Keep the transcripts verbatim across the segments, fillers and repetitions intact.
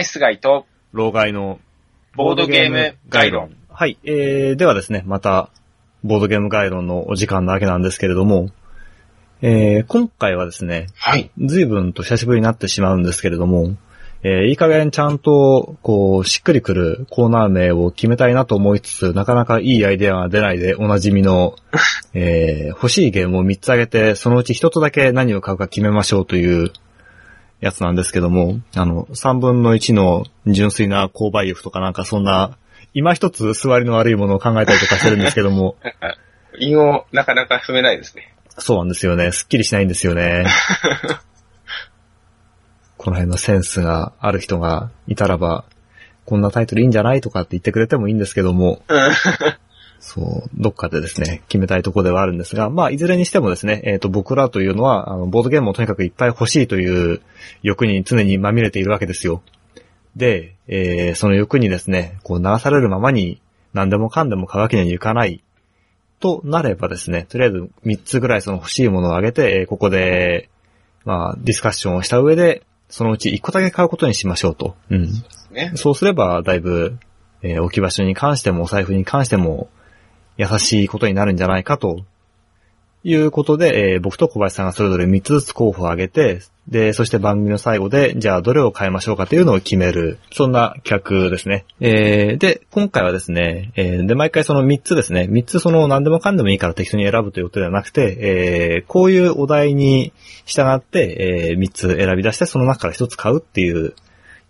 ナイスガイと老害のボードゲーム概論。はい、えー、ではですね、またボードゲーム概論のお時間なわけなんですけれども、えー、今回はですね、はい、随分と久しぶりになってしまうんですけれども、えー、いい加減ちゃんとこうしっくりくるコーナー名を決めたいなと思いつつ、なかなかいいアイデアが出ないでおなじみの、えー、欲しいゲームをみっつあげて、そのうちひとつだけ何を買うか決めましょうというやつなんですけども、あのさんぶんのいちの純粋な購買欲とかなんかそんな今一つ座りの悪いものを考えたりとかしてるんですけども、韻をなかなか踏めないですね。そうなんですよね。すっきりしないんですよね。この辺のセンスがある人がいたらば、こんなタイトルいいんじゃないとかって言ってくれてもいいんですけども、そう、どっかでですね、決めたいところではあるんですが、まあ、いずれにしてもですね、えっと、僕らというのは、あの、ボードゲームをとにかくいっぱい欲しいという欲に常にまみれているわけですよ。で、えー、その欲にですね、こう流されるままに何でもかんでも買うわけにはいかないとなればですね、とりあえずみっつぐらいその欲しいものを挙げて、えー、ここで、まあ、ディスカッションをした上で、そのうち一個だけ買うことにしましょうと。うん。そうですね。そうすれば、だいぶ、えー、置き場所に関しても、お財布に関しても、優しいことになるんじゃないかと。いうことで、えー、僕と小林さんがそれぞれみっつずつ候補を挙げて、で、そして番組の最後で、じゃあどれを変えましょうかというのを決める。そんな企画ですね。えー、で、今回はですね、えー、で、毎回そのみっつですね、みっつその何でもかんでもいいから適当に選ぶということではなくて、えー、こういうお題に従って、えー、みっつ選び出して、その中からひとつ買うっていう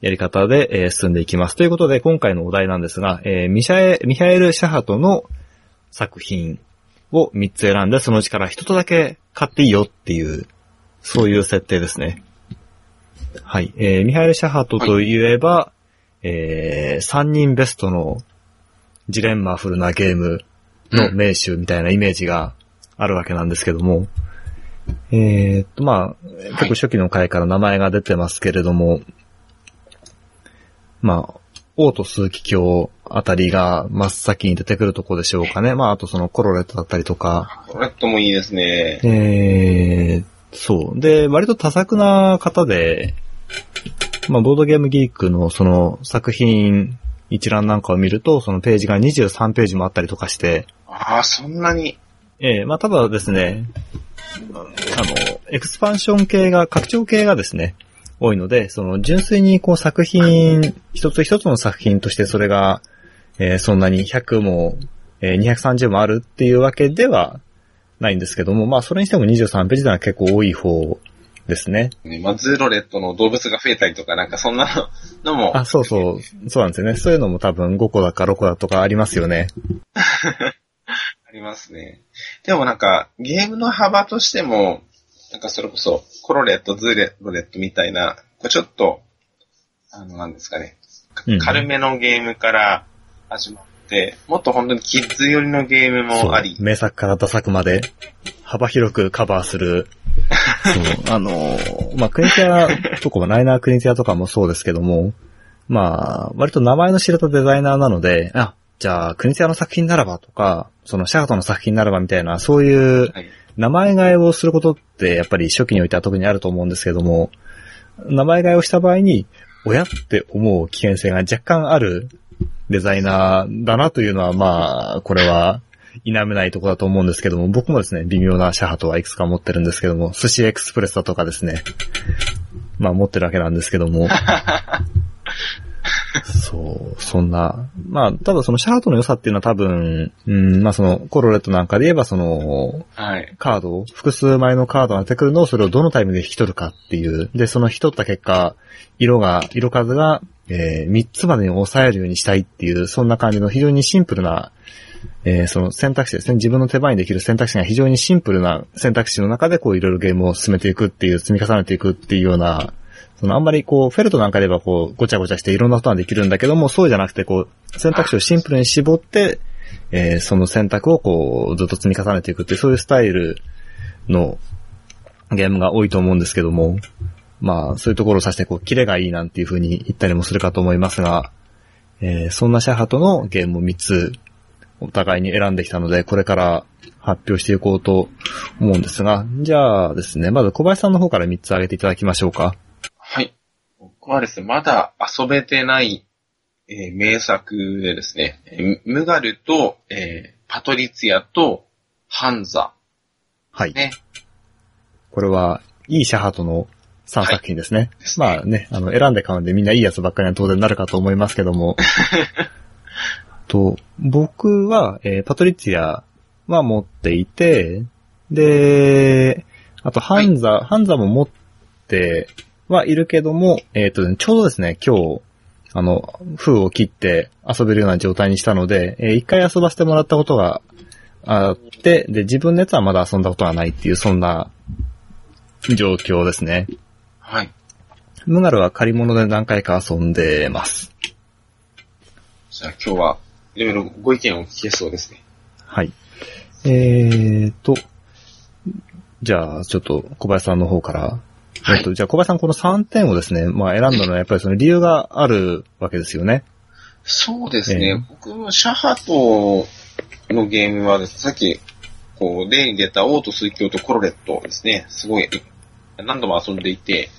やり方で、えー、進んでいきます。ということで、今回のお題なんですが、えー、ミシャエ、ミハエル・シャハトの作品、をみっつ選んで、そのうちからひとつだけ買っていいよっていう、そういう設定ですね。はい。えー、ミハエル・シャハトといえば、はい、えー、さんにんベストのジレンマフルなゲームの名手みたいなイメージがあるわけなんですけども、うん、えーっと、まあ、結構初期の回から名前が出てますけれども、はい、まあ、王と枢機卿あたりが真っ先に出てくるとこでしょうかね。まあ、あとそのコロレットだったりとか。コロレットもいいですね。えー、そう。で、割と多作な方で、まあ、ボードゲームギークのその作品一覧なんかを見ると、そのページがにじゅうさんページもあったりとかして。ああ、そんなに。ええー、まあ、ただですね、あの、エクスパンション系が、拡張系がですね、多いので、その純粋にこう作品、一つ一つの作品としてそれが、えー、そんなにひゃくも、えー、にひゃくさんじゅうもあるっていうわけではないんですけども、まあそれにしてもにじゅうさんページは結構多い方ですね。マズロレットの動物が増えたりとかなんかそんなのも。あ、そうそう。そうなんですよね。そういうのも多分ごこだかろっこだとかありますよね。ありますね。でもなんかゲームの幅としても、なんかそれこそ、コロレット、ズーロレットみたいな、ちょっと、あの、なんですかね、軽めのゲームから始まって、うん、もっと本当にキッズ寄りのゲームもあり。名作からダ作まで、幅広くカバーする。そう、あの、まあ、クニティアとかも、ライナークニティアとかもそうですけども、まあ、割と名前の知れたデザイナーなので、あ、じゃあ、クニティアの作品ならばとか、そのシャートの作品ならばみたいな、そういう、はい、名前替えをすることってやっぱり初期においては特にあると思うんですけども、名前替えをした場合に親って思う危険性が若干あるデザイナーだなというのは、まあこれは否めないところだと思うんですけども、僕もですね、微妙なシャハトはいくつか持ってるんですけども、寿司エクスプレスだとかですね、まあ持ってるわけなんですけどもそう、そんな。まあ、ただそのシャートの良さっていうのは多分、うん、まあその、コロレットなんかで言えばその、はい、カードを、複数枚のカードが出てくるのをそれをどのタイミングで引き取るかっていう。で、その引き取った結果、色が、色数が、えー、みっつまでに抑えるようにしたいっていう、そんな感じの非常にシンプルな、えー、その選択肢ですね。自分の手番にできる選択肢が非常にシンプルな選択肢の中でこういろいろゲームを進めていくっていう、積み重ねていくっていうような、そのあんまりこう、フェルトなんかではこう、ごちゃごちゃしていろんなことができるんだけども、そうじゃなくてこう、選択肢をシンプルに絞って、えー、その選択をこう、ずっと積み重ねていくっていう、そういうスタイルのゲームが多いと思うんですけども、まあ、そういうところを指してこう、キレがいいなんていう風に言ったりもするかと思いますが、えー、そんなシャハトのゲームをみっつ、お互いに選んできたので、これから発表していこうと思うんですが、じゃあですね、まず小林さんの方からみっつ挙げていただきましょうか。はい。僕はですね、まだ遊べてない、えー、名作でですね、ムガルと、えー、パトリツィアとハンザ。はい。ね。これは、イーシャハトのさんさく品ですね。はい、ですね。まあね、あの、選んで買うんでみんないいやつばっかりは当然なるかと思いますけども。と、僕は、えー、パトリツィアは持っていて、で、あとハンザ、はい、ハンザも持ってはいるけども、えっと、ちょうどですね、今日、あの、封を切って遊べるような状態にしたので、えー、一回遊ばせてもらったことがあって、で、自分のやつはまだ遊んだことがないっていう、そんな状況ですね。はい。ムガルは借り物で何回か遊んでます。じゃあ今日は、いろいろご意見を聞けそうですね。はい。えーと、じゃあ、ちょっと小林さんの方から。はい。えっと、じゃあ小林さんこのさんてんをですね、まあ選んだのはやっぱりその理由があるわけですよね。そうですね。えー、僕もシャハトのゲームはですね、さっき、こう、例に出たオート水鏡とコロレットですね、すごい、何度も遊んでいて、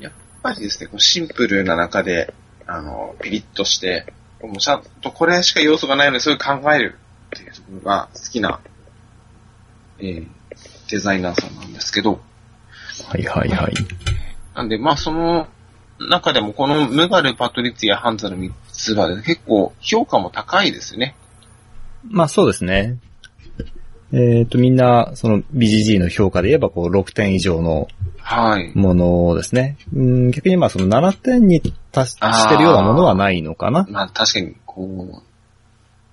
やっぱりですね、こうシンプルな中で、あの、ピリッとして、もうちゃんとこれしか要素がないのにそれを考えるっていうところが好きな、えー、デザイナーさんなんですけど。はいはいはい。なんで、まあその中でもこのムガル、パトリツィア、ハンザのみっつが結構評価も高いですよね。まあそうですね。えっと、みんなその ビージージー の評価で言えばこうろくてん以上のものですね。はい、うん逆にまあそのななてんに達してるようなものはないのかな。まあ確かにこう、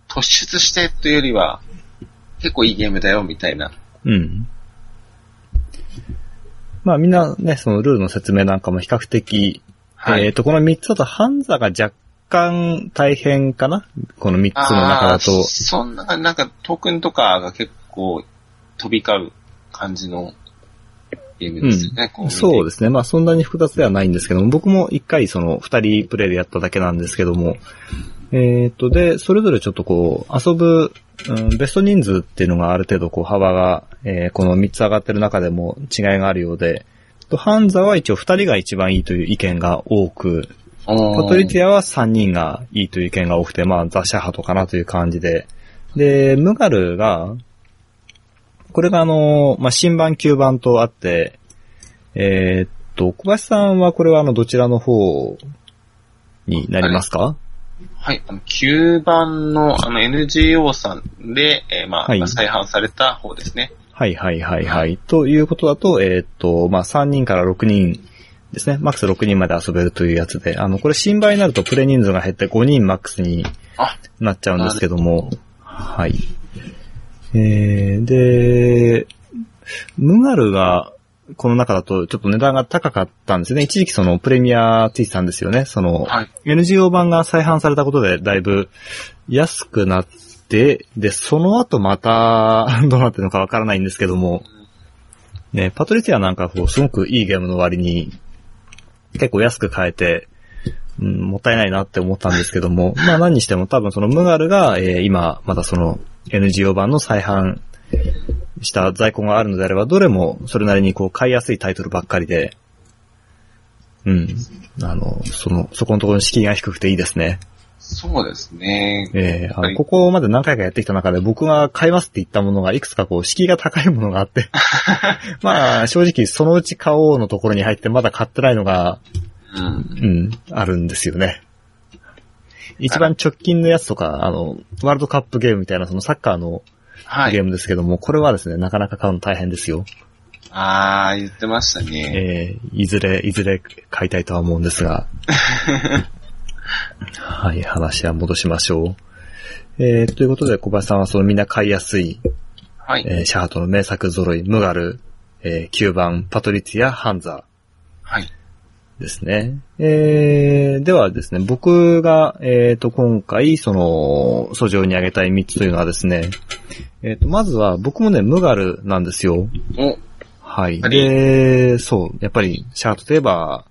突出してというよりは結構いいゲームだよみたいな。うん。まあみんなね、そのルールの説明なんかも比較的、はい、えっと、このみっつだとハンザが若干大変かなこのみっつの中だと。そんな、なんかトークンとかが結構飛び交う感じのゲームですよね、うん、そうですね。まあそんなに複雑ではないんですけども、僕も一回そのふたりプレイでやっただけなんですけども、えっと、で、それぞれちょっとこう、遊ぶ、うん、ベスト人数っていうのがある程度こう幅が、えー、このみっつ上がってる中でも違いがあるようで、とハンザは一応ふたりが一番いいという意見が多く、パトリティアはさんにんがいいという意見が多くて、まあザ・シャハトかなという感じで、で、ムガルが、これがあの、まあ、新版旧版とあって、えー、っと、小林さんはこれはあの、どちらの方になりますか？はい、あのきゅうばんのあの エヌジーオー さんで、えー、まあ、はい、再販された方ですね。はいはいはいはい。ということだと、えー、っと、まあ、さんにんからろくにんですね。マックスろくにんまで遊べるというやつで、あの、これ新倍になるとプレイ人数が減ってごにんマックスになっちゃうんですけども、はい。えー、で、ムガルが、この中だとちょっと値段が高かったんですよね。一時期そのプレミアついてたんですよね。その エヌジーオー 版が再販されたことでだいぶ安くなって、で、その後またどうなってるのかわからないんですけども、ね、パトリティアなんかこうすごくいいゲームの割に結構安く買えて、うん、もったいないなって思ったんですけども、まあ何にしても多分そのムガルが、えー、今まだその エヌジーオー 版の再販した在庫があるのであれば、どれもそれなりにこう買いやすいタイトルばっかりで、うん、あのそのそこのところの敷居が低くていいですね。そうですね。ええー、ここまで何回かやってきた中で僕が買いますって言ったものがいくつかこう敷居が高いものがあって、まあ正直そのうち買おうのところに入ってまだ買ってないのが、うん、うん、あるんですよね。一番直近のやつとかあのワールドカップゲームみたいなそのサッカーのはい、ゲームですけども、これはですね、なかなか買うの大変ですよ。あー、言ってましたね。えー、いずれ、いずれ買いたいとは思うんですが。はい、話は戻しましょう。えー、ということで、小林さんはそのみんな買いやすい、はいえー、シャハトの名作揃い、ムガル、えー、きゅうばん、パトリツィア、ハンザ。はい。ですね。えー、ではですね、僕が、えっと、今回、その、訴状にあげたいみっつというのはですね、えっと、まずは、僕もね、ムガルなんですよ。お。はい。で、そう、やっぱり、シャートといえば、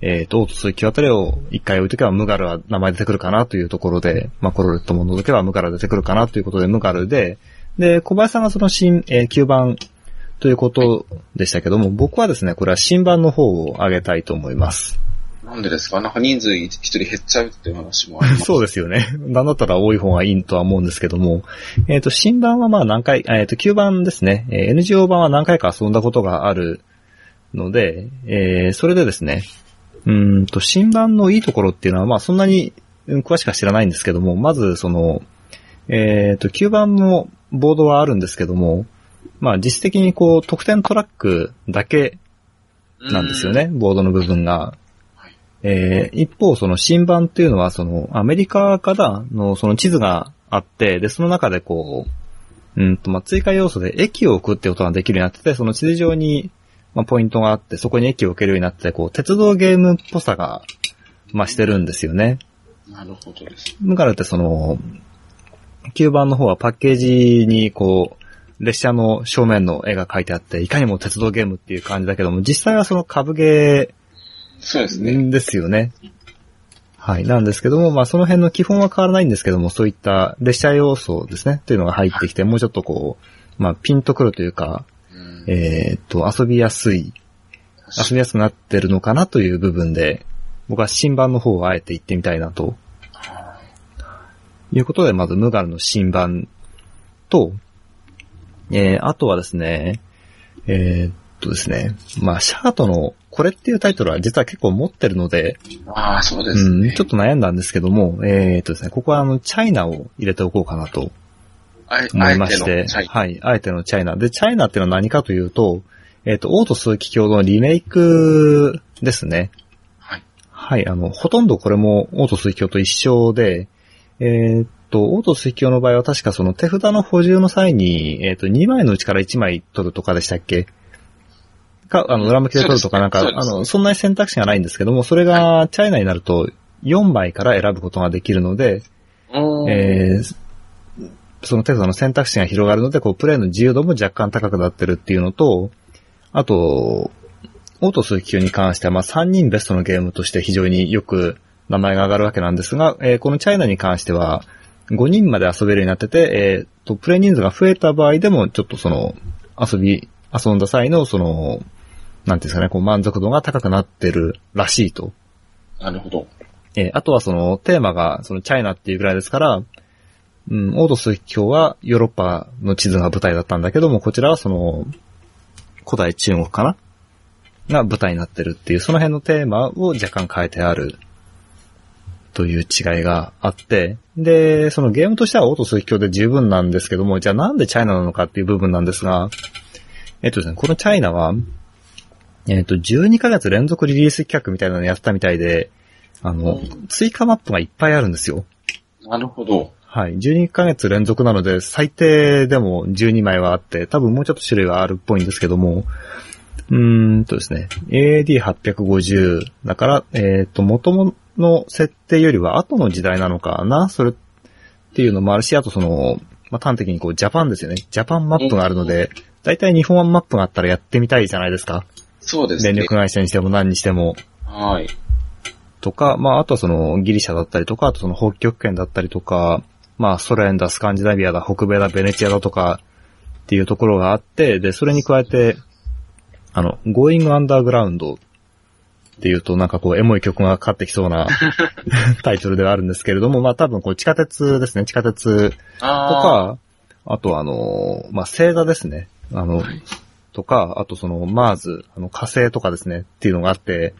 えっと、オート水球あたりを一回置いとけば、ムガルは名前出てくるかなというところで、まあ、コロレットも除けば、ムガル出てくるかなということで、ムガルで、で、小林さんがその新、えー、きゅうばん、ということでしたけども、僕はですね、これは新版の方を上げたいと思います。なんでですか？なんか人数一人減っちゃうっていう話もあります。そうですよね。なんだったら多い方がいいとは思うんですけども、えっと、新版はまあ何回、えっと、旧版ですね、エヌジーオー 版は何回か遊んだことがあるので、えー、それでですね、うーんと、新版のいいところっていうのはまあそんなに詳しくは知らないんですけども、まずその、えっと、旧版のボードはあるんですけども、まあ実質的にこう、得点トラックだけなんですよね、ボードの部分が。えー、一方、その新版っていうのは、その、アメリカからのその地図があって、で、その中でこう、うんと、まあ、追加要素で駅を置くってことができるようになってて、その地図上に、まあ、ポイントがあって、そこに駅を置けるようになってて、こう、鉄道ゲームっぽさが、まあ、してるんですよね。なるほどです。だからって、その、旧版の方はパッケージに、こう、列車の正面の絵が描いてあって、いかにも鉄道ゲームっていう感じだけども、実際はその株ゲー、そうですね。ですよね。はい。なんですけども、まあその辺の基本は変わらないんですけども、そういった列車要素ですね、というのが入ってきて、もうちょっとこう、まあピンとくるというか、うん、えー、っと、遊びやすい、遊びやすくなってるのかなという部分で、僕は新版の方をあえて行ってみたいなと。いうことで、まずムガルの新版と、えー、あとはですね、えー、っとですね、まあシャートのこれっていうタイトルは実は結構持ってるので、ああ、そうですね、うん。ちょっと悩んだんですけども、えー、っとですね、ここはあの、チャイナを入れておこうかなと思いまして、はい、あえてのチャイナ。で、チャイナっていうのは何かというと、えー、っと、王と鈴木共同のリメイクですね。はい。はい、あの、ほとんどこれも王と鈴木共と一緒で、えー、っと、王と鈴木共の場合は確かその手札の補充の際に、えー、っと、にまいのうちからいちまい取るとかでしたっけか、あの、裏向きで取るとかなんか、ねね、あの、そんなに選択肢がないんですけども、それが、チャイナになると、よんまいから選ぶことができるので、はい、えー、その手札の選択肢が広がるので、こう、プレイの自由度も若干高くなってるっていうのと、あと、王と鈴木に関しては、まあ、さんにんベストのゲームとして非常によく名前が上がるわけなんですが、えー、このチャイナに関しては、ごにんまで遊べるようになってて、えー、と、プレイ人数が増えた場合でも、ちょっとその、遊び、遊んだ際の、その、なんていうんですかね、こう満足度が高くなってるらしいと。なるほど。えー、あとはそのテーマがそのチャイナっていうぐらいですから、うん、王と鈴木卿はヨーロッパの地図が舞台だったんだけども、こちらはその古代中国かなが舞台になってるっていう、その辺のテーマを若干変えてあるという違いがあって、で、そのゲームとしては王と鈴木卿で十分なんですけども、じゃあなんでチャイナなのかっていう部分なんですが、えっとですね、このチャイナは、えっと、じゅうにかげつ連続リリース企画みたいなのやったみたいで、あの、追加マップがいっぱいあるんですよ。なるほど。はい。じゅうにかげつ連続なので、最低でもじゅうにまいはあって、多分もうちょっと種類はあるっぽいんですけども、うーんとですね、エーディーはっぴゃくごじゅう だから、えっと、元の設定よりは後の時代なのかな、それっていうのもあるし、あとその、まあ、端的にこう、ジャパンですよね。ジャパンマップがあるので、だいたい日本マップがあったらやってみたいじゃないですか。そうですね。電力会社にしても何にしても。はい。とか、まあ、あとはそのギリシャだったりとか、あとその北極圏だったりとか、まあ、ソ連だ、スカンジナビアだ、北米だ、ベネチアだとかっていうところがあって、で、それに加えて、あの、Going Underground っていうとなんかこう、エモい曲がかかってきそうなタイトルではあるんですけれども、まあ、多分こう、地下鉄ですね、地下鉄とか、あ, あとあの、まあ、星座ですね。あの、はいとか、あとその、マーズ、あの、火星とかですね、っていうのがあって、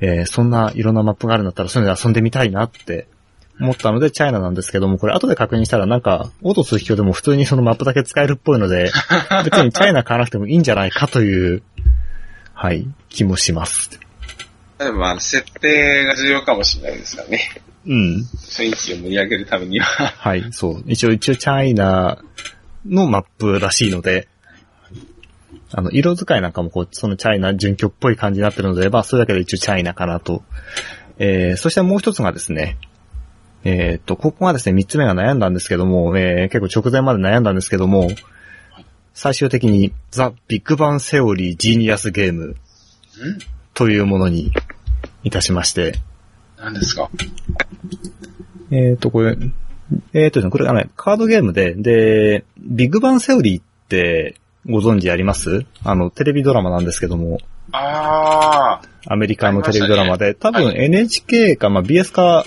えー、そんないろんなマップがあるんだったら、そういうので遊んでみたいなって思ったので、チャイナなんですけども、これ後で確認したらなんか、王と鈴木卿でも普通にそのマップだけ使えるっぽいので、別にチャイナ買わなくてもいいんじゃないかという、はい、気もします。でも、あの、設定が重要かもしれないですよね。うん。雰囲気を盛り上げるためには。はい、そう。一応、一応、チャイナのマップらしいので、あの、色使いなんかもこう、そのチャイナ準拠っぽい感じになってるので、まあ、それだけで一応チャイナかなと。えー、そしてもう一つがですね、えー、っと、ここがですね、三つ目が悩んだんですけども、えー、結構直前まで悩んだんですけども、最終的に、ザ・ビッグバン・セオリー・ジーニアス・ゲームというものにいたしまして。何ですか？えー、っと、これ、えー、っとですね、これ、あの、カードゲームで、で、ビッグバン・セオリーって、ご存知あります？あの、テレビドラマなんですけども。ああ。アメリカのテレビドラマで、ね、多分 エヌエイチケー か、まあ、ビーエス か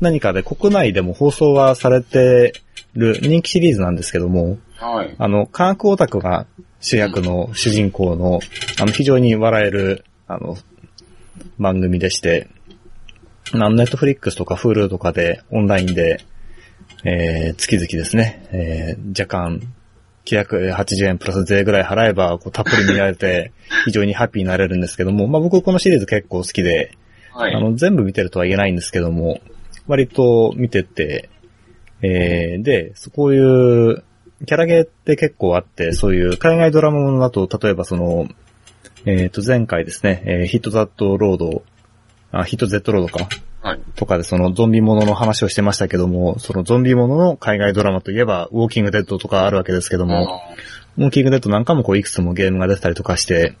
何かで国内でも放送はされてる人気シリーズなんですけども、はい、あの、科学オタクが主役の主人公の、あの、非常に笑える、あの、番組でして、ネットフリックスとか Hulu とかでオンラインで、えー、月々ですね、えー、若干きゅうひゃくはちじゅうえんプラス税ぐらい払えばこうたっぷり見られて非常にハッピーになれるんですけども、まあ、僕このシリーズ結構好きで、はい、あの全部見てるとは言えないんですけども割と見てて、えー、でそういうキャラゲーって結構あってそういう海外ドラマものだと例えばその、えー、と前回ですね、えー、ヒットザットロードあヒットゼットロードか、はい、とかでそのゾンビものの話をしてましたけども、そのゾンビものの海外ドラマといえばウォーキングデッドとかあるわけですけども、ウォーキングデッドなんかもこういくつもゲームが出たりとかして、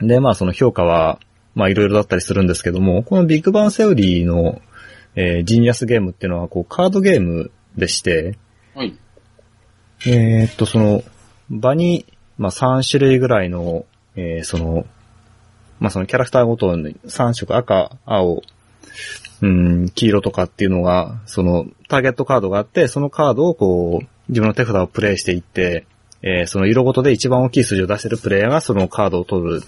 でまあその評価はまあいろいろだったりするんですけども、このビッグバンセオリーの、えー、ジーニアスゲームっていうのはこうカードゲームでして、はい、えー、っとその場にまあさん種類ぐらいの、えー、そのまあそのキャラクターごとにさん色赤、青、うん、黄色とかっていうのが、そのターゲットカードがあって、そのカードをこう、自分の手札をプレイしていって、えー、その色ごとで一番大きい数字を出せるプレイヤーがそのカードを取る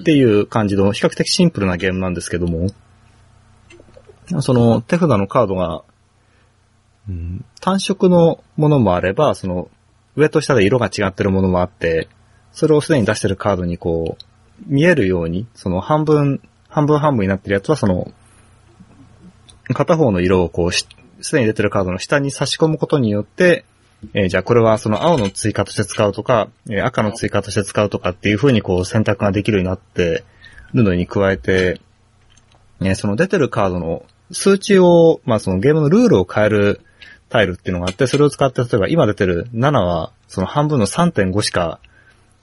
っていう感じの比較的シンプルなゲームなんですけども、その手札のカードが、うん、単色のものもあれば、その上と下で色が違ってるものもあって、それをすでに出してるカードにこう、見えるように、その半分、半分半分になってるやつはその、片方の色をこうし、すでに出てるカードの下に差し込むことによって、えー、じゃあこれはその青の追加として使うとか、えー、赤の追加として使うとかっていう風にこう選択ができるようになってるのに加えて、えー、その出てるカードの数値を、まあそのゲームのルールを変えるタイルっていうのがあって、それを使って例えば今出てるななはその半分の さんてんご しか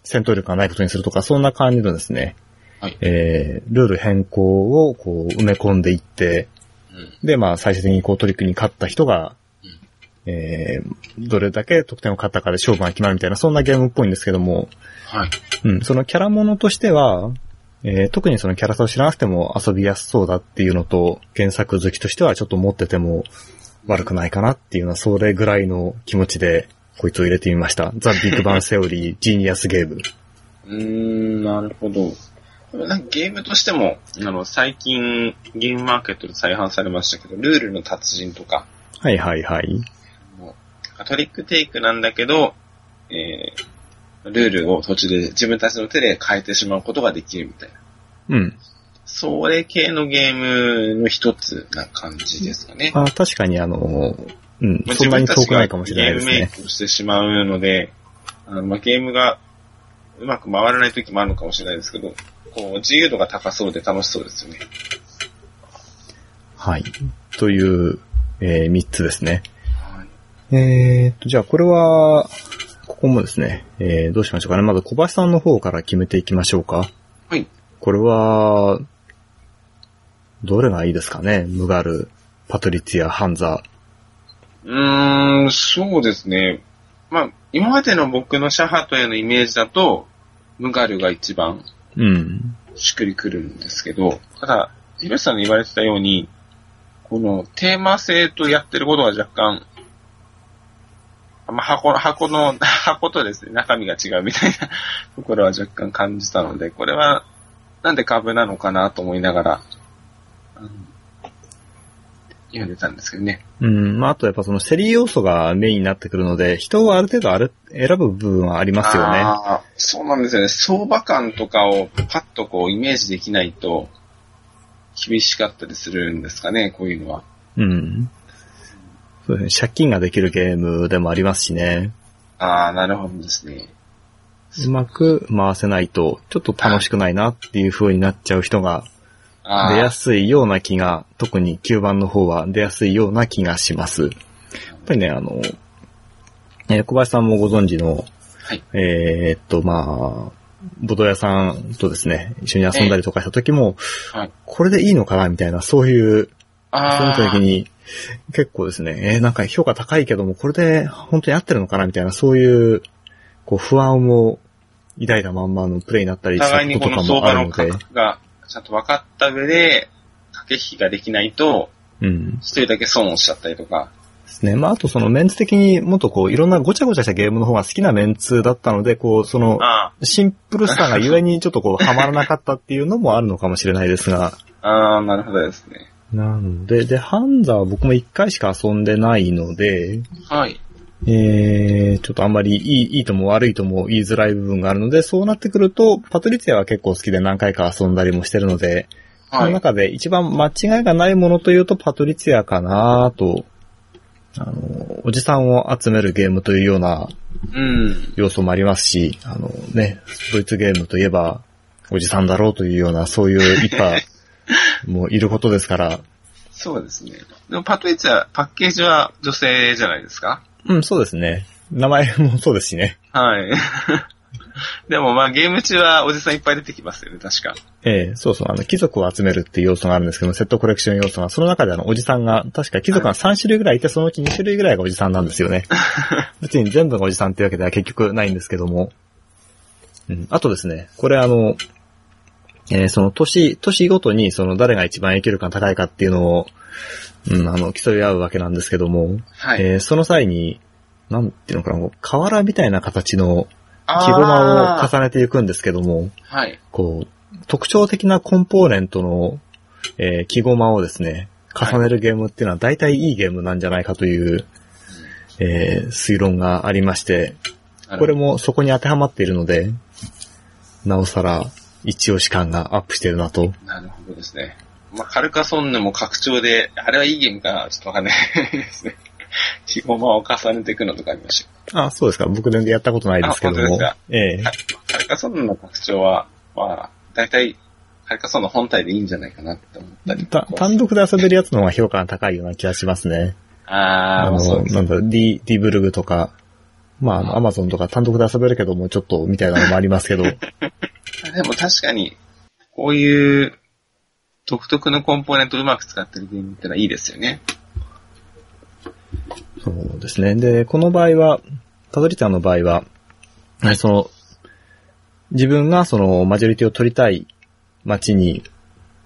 戦闘力がないことにするとか、そんな感じのですね、はいえー、ルール変更をこう埋め込んでいって、うん、で、まあ、最終的にこう取り組みに勝った人が、うんえー、どれだけ得点を勝ったかで勝負が決まるみたいな、そんなゲームっぽいんですけども、はいうん、そのキャラものとしては、えー、特にそのキャラさを知らなくても遊びやすそうだっていうのと、原作好きとしてはちょっと持ってても悪くないかなっていうのは、それぐらいの気持ちで、こいつを入れてみました。ザ・ビッグバンセオリー、ジーニアスゲーム。うーん、なるほど。なんかゲームとしても、あの、最近、ゲームマーケットで再販されましたけど、ルールの達人とか。はいはいはい。トリックテイクなんだけど、えー、ルールを途中で自分たちの手で変えてしまうことができるみたいな。うん。それ系のゲームの一つな感じですかね。あ、確かにあの、うん、そんなに遠くないかもしれないですね。ゲームメイクをしてしまうので、あのまあ、ゲームがうまく回らない時もあるのかもしれないですけど、こう自由度が高そうで楽しそうですよね。はい。という、えー、みっつですね。はい、えーっと、じゃあこれは、ここもですね、えー、どうしましょうかね。まず小橋さんの方から決めていきましょうか。はい。これは、どれがいいですかね。ムガル、パトリツィア、ハンザ。うーん、そうですね。まあ、今までの僕のシャハトへのイメージだと、ムガルが一番、しっくりくるんですけど、うん、ただ、ヒロシさんが言われてたように、このテーマ性とやってることは若干、まあ、箱、箱の、箱とですね、中身が違うみたいなところは若干感じたので、これは、なんで株なのかなと思いながら、読んでたんですけどね。うん。まあ、あとやっぱそのセリー要素がメインになってくるので、人をある程度ある選ぶ部分はありますよね。ああ、そうなんですよね。相場感とかをパッとこうイメージできないと厳しかったりするんですかね、こういうのは。うん。そうですね。借金ができるゲームでもありますしね。ああ、なるほどですね。うまく回せないと、ちょっと楽しくないなっていう風になっちゃう人が、出やすいような気が、特にきゅうばんの方は出やすいような気がします。やっぱりね、あの、えー、小林さんもご存知の、はい、えー、っと、まあ、ボドヤさんとですね、一緒に遊んだりとかした時も、えーはい、これでいいのかなみたいな、そういう、あそういう時に、結構ですね、えー、なんか評価高いけども、これで本当に合ってるのかなみたいな、そういう、こう不安を抱いたまんまのプレイになったりしたこととかもあるので、互いにこの相場の価格がちゃんと分かった上で駆け引きができないと、うん、一人だけ損をしちゃったりとか。ですね。まああとそのメンツ的にもっとこういろんなごちゃごちゃしたゲームの方が好きなメンツだったので、こうそのシンプルさがゆえにちょっとこうハマらなかったっていうのもあるのかもしれないですが。ああ、なるほどですね。なので、で、ハンザは僕も一回しか遊んでないので、はい。えー、ちょっとあんまりいい、いいとも悪いとも言いづらい部分があるので、そうなってくると、パトリツィアは結構好きで何回か遊んだりもしてるので、はい、その中で一番間違いがないものというと、パトリツィアかなと、あの、おじさんを集めるゲームというような要素もありますし、うん、あのね、ドイツゲームといえば、おじさんだろうというような、そういう一派、もういることですから。そうですね。でもパトリツィア、パッケージは女性じゃないですか？うん、そうですね。名前もそうですしね。はい。でもまあゲーム中はおじさんいっぱい出てきますよね、確か。ええ、そうそう。あの、貴族を集めるっていう要素があるんですけど、セットコレクション要素が、その中であの、おじさんが、確か貴族がさん種類ぐらいいて、そのうちに種類ぐらいがおじさんなんですよね。別に全部がおじさんっていうわけでは結局ないんですけども。うん。あとですね、これあの、えー、その年、年ごとにその誰が一番影響力が高いかっていうのを、うん、あの、競い合うわけなんですけども、はい、えー、その際に、なんていうのかな、瓦みたいな形の木駒を重ねていくんですけども、はい、こう、特徴的なコンポーネントの、えー、木駒をですね、重ねるゲームっていうのは大体いいゲームなんじゃないかという、はい、えー、推論がありまして、これもそこに当てはまっているので、なおさら、一押し感がアップしてるなと。なるほどですね。まあ、カルカソンヌも拡張で、あれはいいゲームかな、ちょっとわかんないですね。木駒を重ねていくのとかありました。あ、そうですか。僕全然やったことないですけども。あ、本当ですか。ええ。カルカソンヌの拡張は、まあ、だいたいカルカソンヌ本体でいいんじゃないかなって思ったり。た単独で遊べるやつの方が評価が高いような気がしますね。ああ、あの、そうですね。なんだろう、D、Dブルグとか、まあ、あの、アマゾンとか単独で遊べるけども、ちょっとみたいなのもありますけど。でも確かに、こういう独特のコンポーネントをうまく使ってるゲームってのはいいですよね。そうですね。で、この場合は、パトリツィアの場合は、その、自分がそのマジョリティを取りたい街に、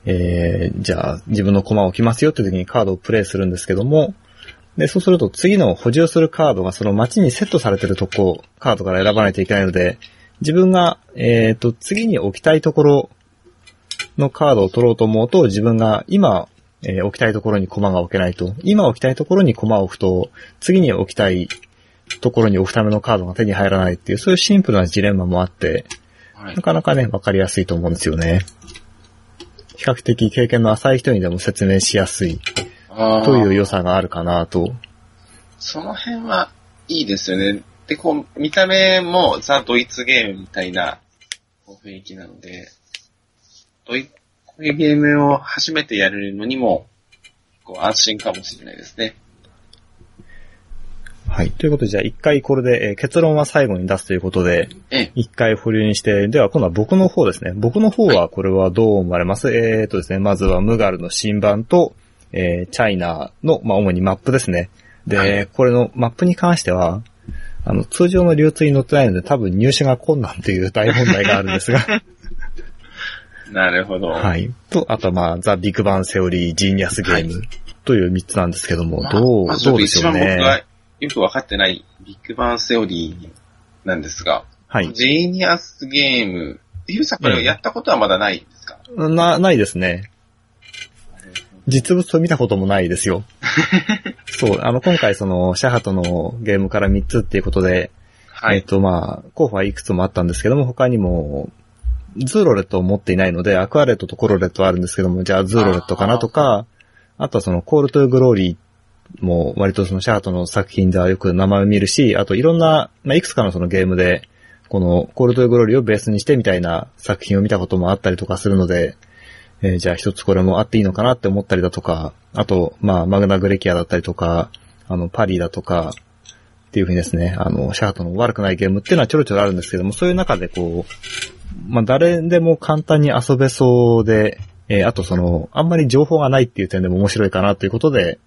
えー、じゃあ自分の駒を置きますよって時にカードをプレイするんですけども、で、そうすると次の補充するカードがその街にセットされてるとこ、カードから選ばないといけないので、自分が、えっと、次に置きたいところのカードを取ろうと思うと、自分が今、えー、置きたいところに駒が置けないと、今置きたいところに駒を置くと、次に置きたいところに置くためのカードが手に入らないっていう、そういうシンプルなジレンマもあって、はい、なかなかね、わかりやすいと思うんですよね。比較的経験の浅い人にでも説明しやすい、という良さがあるかなと。その辺はいいですよね。で、こう、見た目もザ・ドイツゲームみたいな雰囲気なので、ドイツゲームを初めてやるのにも、こう、安心かもしれないですね。はい。ということで、じゃあ一回これで、えー、結論は最後に出すということで、一回保留にして、では今度は僕の方ですね。僕の方はこれはどう思われます？はい、えーとですね、まずはムガルの新版と、えー、チャイナの、まあ、主にマップですね。で、はい、これのマップに関しては、あの、通常の流通に載ってないので、多分入手が困難という大問題があるんですが。なるほど。はい。と、あとはまあ、ザ・ビッグバン・セオリー・ジーニアス・ゲームというみっつなんですけども、はい、どう、まあ、どうでしょうね。一番僕がよくわかってないビッグバン・セオリーなんですが、はい。ジーニアス・ゲーム、ゆうさんこれをやったことはまだないんですか？うん、な、ないですね。実物を見たこともないですよ。そう、あの、今回その、シャハトのゲームからみっつっていうことで、はい、えっと、まあ、候補はいくつもあったんですけども、他にも、ズーロレットを持っていないので、アクアレットとコロレットはあるんですけども、じゃあズーロレットかなとか、あ, あとはその、コールトゥーグローリーも、割とその、シャハトの作品ではよく名前を見るし、あといろんな、まあ、いくつかのそのゲームで、この、コールトゥーグローリーをベースにしてみたいな作品を見たこともあったりとかするので、えー、じゃあ一つこれもあっていいのかなって思ったりだとか、あと、まあ、マグナグレキアだったりとか、あの、パリだとか、っていうふうにですね、あの、シャハトの悪くないゲームっていうのはちょろちょろあるんですけども、そういう中でこう、まあ、誰でも簡単に遊べそうで、えー、あとその、あんまり情報がないっていう点でも面白いかなということで、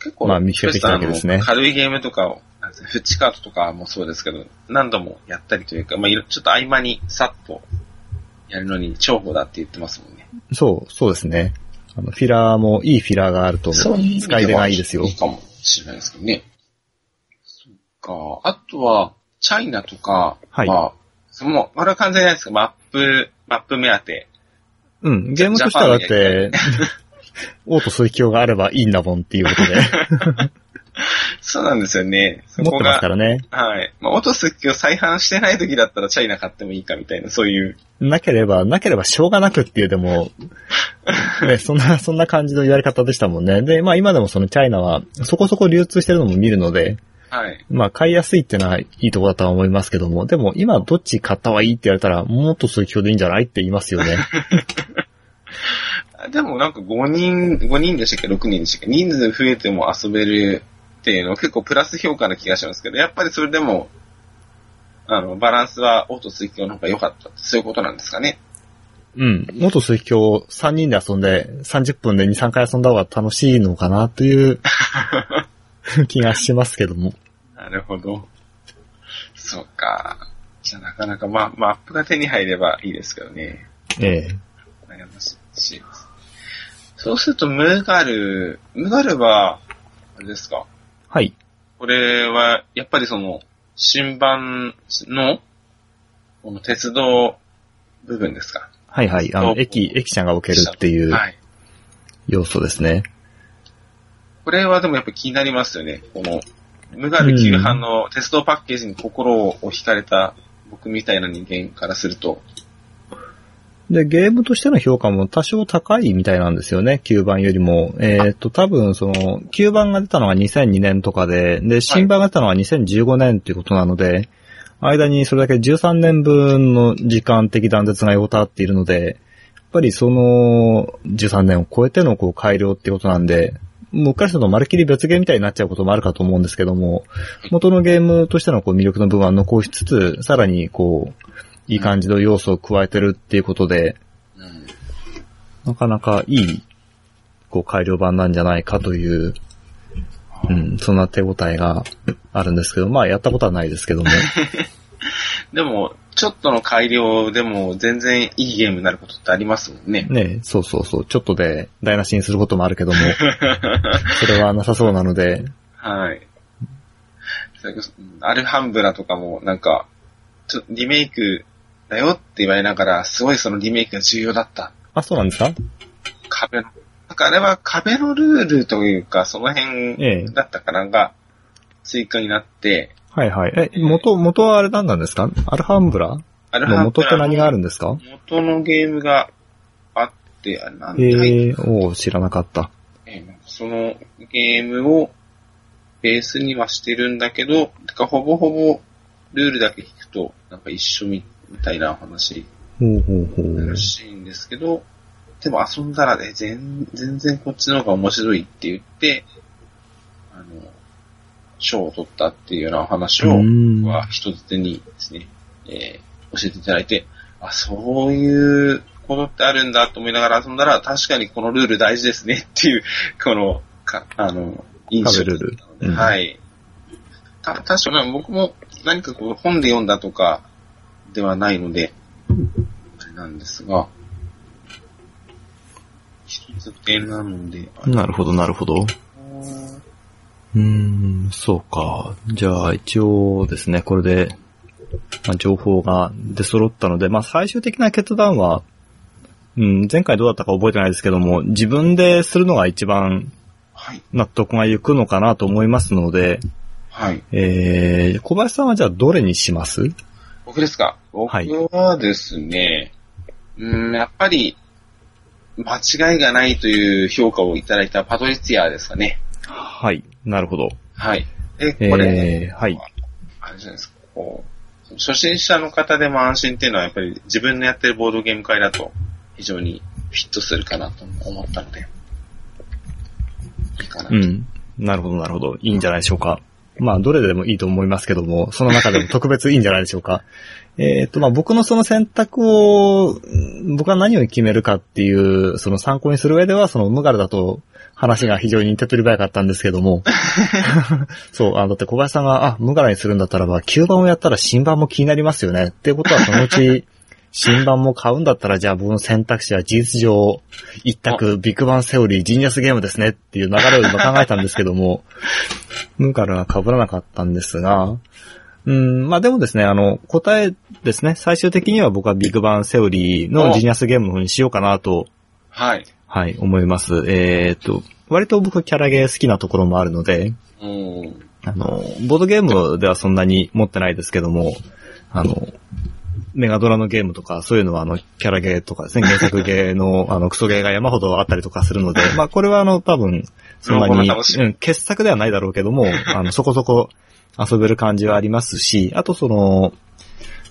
結構まあ、見つけてきたわけですね。軽いゲームとかを、ですね。フッチカートとかもそうですけど、何度もやったりというか、まあ、ちょっと合間にさっとやるのに重宝だって言ってますもんね。そう、そうですね。あの、フィラーもいいフィラーがあると、使い出がいいですよ。いいかもしれないですけどね。そっか。あとは、チャイナとか、はい。まあ、その、あれは完全にないですけど、マップ、マップ目当て。うん、ゲームとしてはだって、オート水鏡があればいいんだもんっていうことで。そうなんですよね。そこが持ってますからね。はい。まあ、オート水鏡を再販してない時だったらチャイナ買ってもいいかみたいな、そういう。なければ、なければしょうがなくっていうでも、ね、そんな、そんな感じの言われ方でしたもんね。で、まあ今でもそのチャイナはそこそこ流通してるのも見るので、はい。まあ買いやすいってのはいいとこだとは思いますけども、でも今どっち買ったはいいって言われたら、もっと水鏡でいいんじゃないって言いますよね。でもなんかごにん、ごにんでしたっけ ?ろく 人でしたっけ？人数増えても遊べるっていうのは結構プラス評価な気がしますけど、やっぱりそれでも、あの、バランスはオート水鏡の方が良かったって、そういうことなんですかね。うん。オート水鏡をさんにんで遊んで、さんじゅっぷんでに、さんかい遊んだ方が楽しいのかなという気がしますけども。なるほど。そうか。じゃあなかなか、まあ、マップが手に入ればいいですけどね。ええ。悩ましいし。そうすると、ムーガル、ムーガルは、あれですか？はい。これは、やっぱりその、新版の、この鉄道部分ですか？はいはい。あの、駅、駅舎が置けるっていう、要素ですね、はい。これはでもやっぱ気になりますよね。この、ムガルきゅう版の鉄道パッケージに心を惹かれた僕みたいな人間からすると。で、ゲームとしての評価も多少高いみたいなんですよね、きゅう版よりも。えー、っと、多分その、きゅう版が出たのがにせんにねんとかで、で、新版が出たのがにせんじゅうごねんっていうことなので、はい、間にそれだけじゅうさんねんぶんの時間的断絶が横たわっているので、やっぱりその、じゅうさんねんを超えてのこう改良っていうことなんで、もう一回するとまるっきり別ゲーみたいになっちゃうこともあるかと思うんですけども、元のゲームとしてのこう魅力の部分は残しつつ、さらにこう、いい感じの要素を加えてるっていうことで、うん、なかなかいいこう改良版なんじゃないかという、うん、そんな手応えがあるんですけど、まあやったことはないですけども。でもちょっとの改良でも全然いいゲームになることってありますもんね。ね、そうそうそう、ちょっとで台無しにすることもあるけども、それはなさそうなので。はい。アルハンブラとかもなんかちょリメイクだよって言われながら、すごいそのリメイクが重要だった。あ、そうなんですか？壁の、なんかあれは壁のルールというか、その辺だったかなんか、追加になって。ええ、はいはい。え、元、元はあれ何なんですか？アルハンブラ？アルハンブラ。元って何があるんですか？元のゲームがあって、あれなんだっけ？ええー、おー、知らなかった。えー、そのゲームをベースにはしてるんだけど、てかほぼほぼルールだけ聞くと、なんか一緒みたいな話らしいんですけど、ほうほうほう、でも遊んだらね、全然こっちの方が面白いって言って、あの、賞を取ったっていうような話を、僕は人づてにですね、えー、教えていただいて、あ、そういうことってあるんだと思いながら遊んだら、確かにこのルール大事ですねっていう、この、かあの、印象だったので、壁ルール、うん、はい。た、確かに僕も何かこう本で読んだとかではないので、あれなんですが、一つ手なので。なるほど、なるほど。うーん、そうか。じゃあ一応ですね、これで、まあ、情報が出揃ったので、まあ最終的な決断は、うん、前回どうだったか覚えてないですけども、自分でするのが一番納得がいくのかなと思いますので、はいはい。えー、小林さんはじゃあどれにします？僕ですか？僕はですね、はい、うーん、やっぱり、間違いがないという評価をいただいたパトリツィアですかね。はい。なるほど。はい。え、これ、ね、えー、はい。あれじゃないですか、こう、初心者の方でも安心っていうのはやっぱり自分のやってるボードゲーム会だと非常にフィットするかなと思ったので、いいかなと。うん。なるほど、なるほど。いいんじゃないでしょうか。まあ、どれでもいいと思いますけども、その中でも特別いいんじゃないでしょうか。えっと、まあ、僕のその選択を、僕は何を決めるかっていう、その参考にする上では、そのムガルだと、話が非常に手っ取り早かったんですけども。そう、あの、だって小林さんが、あ、無柄にするんだったらば、きゅうばんをやったら新版も気になりますよね。っていうことは、そのうち、新版も買うんだったら、じゃあ僕の選択肢は事実上、一択、ビッグバンセオリー、ジーニアスゲームですねっていう流れを今考えたんですけども、無柄は被らなかったんですが、うん、まあでもですね、あの、答えですね、最終的には僕はビッグバンセオリーのジーニアスゲームの方にしようかなと、はい。はい、思います。えー、っと、割と僕キャラゲー好きなところもあるので、うん、あの、ボードゲームではそんなに持ってないですけども、あの、メガドラのゲームとか、そういうのはあの、キャラゲーとかですね、原作ゲーのあの、クソゲーが山ほどあったりとかするので、まあこれはあの、多分、そんなに、うん、傑作ではないだろうけども、あの、そこそこ、遊べる感じはありますし、あとその、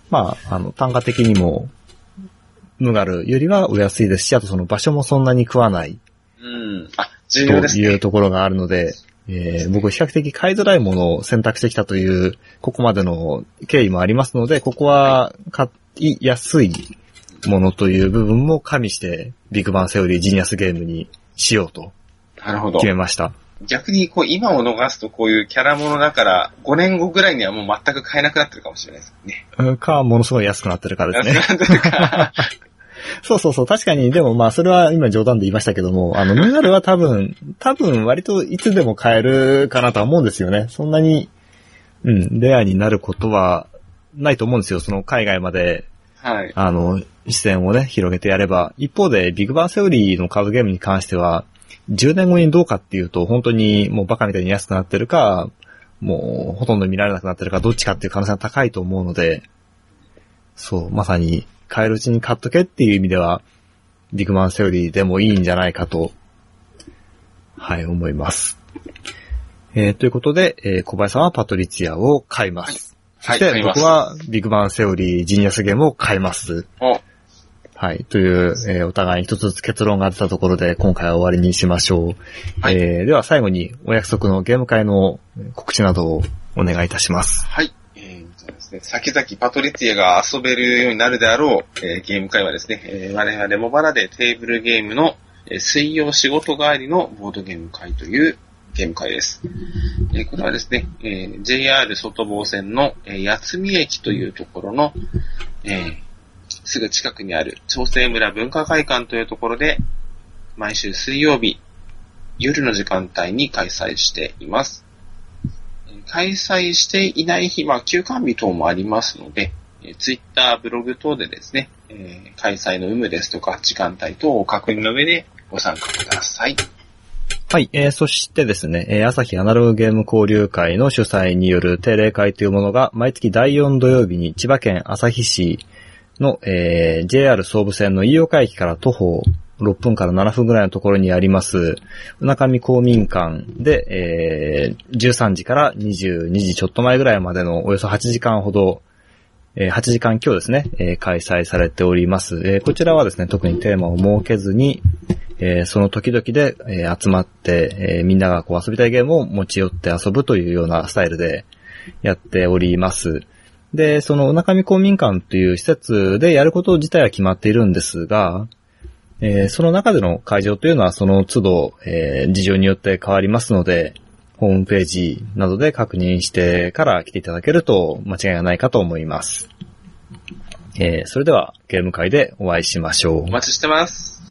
まあ、あの、単価的にも、ムガルよりはお安いですし、あとその場所もそんなに食わない。うん。あ、重要ですね。というところがあるので、えー、僕比較的買いづらいものを選択してきたという、ここまでの経緯もありますので、ここは買いやすいものという部分も加味して、ビッグバンセオリージーニアスゲームにしようと。なるほど。決めました。逆にこう今を逃すとこういうキャラものだからごねんごぐらいにはもう全く買えなくなってるかもしれないですね。か、ものすごい安くなってるからですね。安くなってるから。そうそうそう、確かに、でもまあそれは今冗談で言いましたけども、あの、ムガルは多分、多分割といつでも買えるかなとは思うんですよね。そんなに、うん、レアになることはないと思うんですよ。その海外まで、はい、あの、視線をね、広げてやれば。一方で、ビッグバンセオリーのカードゲームに関しては、じゅうねんごにどうかっていうと、本当にもうバカみたいに安くなってるか、もうほとんど見られなくなってるか、どっちかっていう可能性が高いと思うので、そう、まさに、買えるうちに買っとけっていう意味では、ビッグバンセオリーでもいいんじゃないかと、はい、思います。えー、ということで、えー、小林さんはパトリツィアを買います。はい、そして、はい、僕はビッグバンセオリー、ジーニアスゲームを買います。おはい。という、えー、お互いに一つずつ結論が出たところで、今回は終わりにしましょう。はい、えー、では最後に、お約束のゲーム会の告知などをお願いいたします。はい。えー、そうですね。先々パトリツィアが遊べるようになるであろう、えー、ゲーム会はですね、えー、我々レモバラでテーブルゲームの、えー、水曜仕事帰りのボードゲーム会というゲーム会です。えー、これはですね、えー、ジェイアール 外房線の、えー、八海駅というところの、えーすぐ近くにある長生村文化会館というところで毎週水曜日夜の時間帯に開催しています。開催していない日は休館日等もありますので、ツイッター、ブログ等でですね、開催の有無ですとか時間帯等を確認の上でご参加ください。はい、えー、そしてですね、えー、朝日アナログゲーム交流会の主催による定例会というものが毎月だいよん土曜日に千葉県朝日市の、えー、ジェイアール 総武線の飯岡駅から徒歩ろっぷんからななふんぐらいのところにあります、うなかみ公民館で、えー、じゅうさんじからにじゅうにじちょっと前ぐらいまでのおよそはちじかんほど、えー、はちじかん強ですね、えー、開催されております、えー。こちらはですね、特にテーマを設けずに、えー、その時々で、えー、集まって、えー、みんながこう遊びたいゲームを持ち寄って遊ぶというようなスタイルでやっております。で、その、うなかみ公民館という施設でやること自体は決まっているんですが、えー、その中での会場というのはその都度、えー、事情によって変わりますので、ホームページなどで確認してから来ていただけると間違いがないかと思います。えー、それではゲーム会でお会いしましょう。お待ちしてます。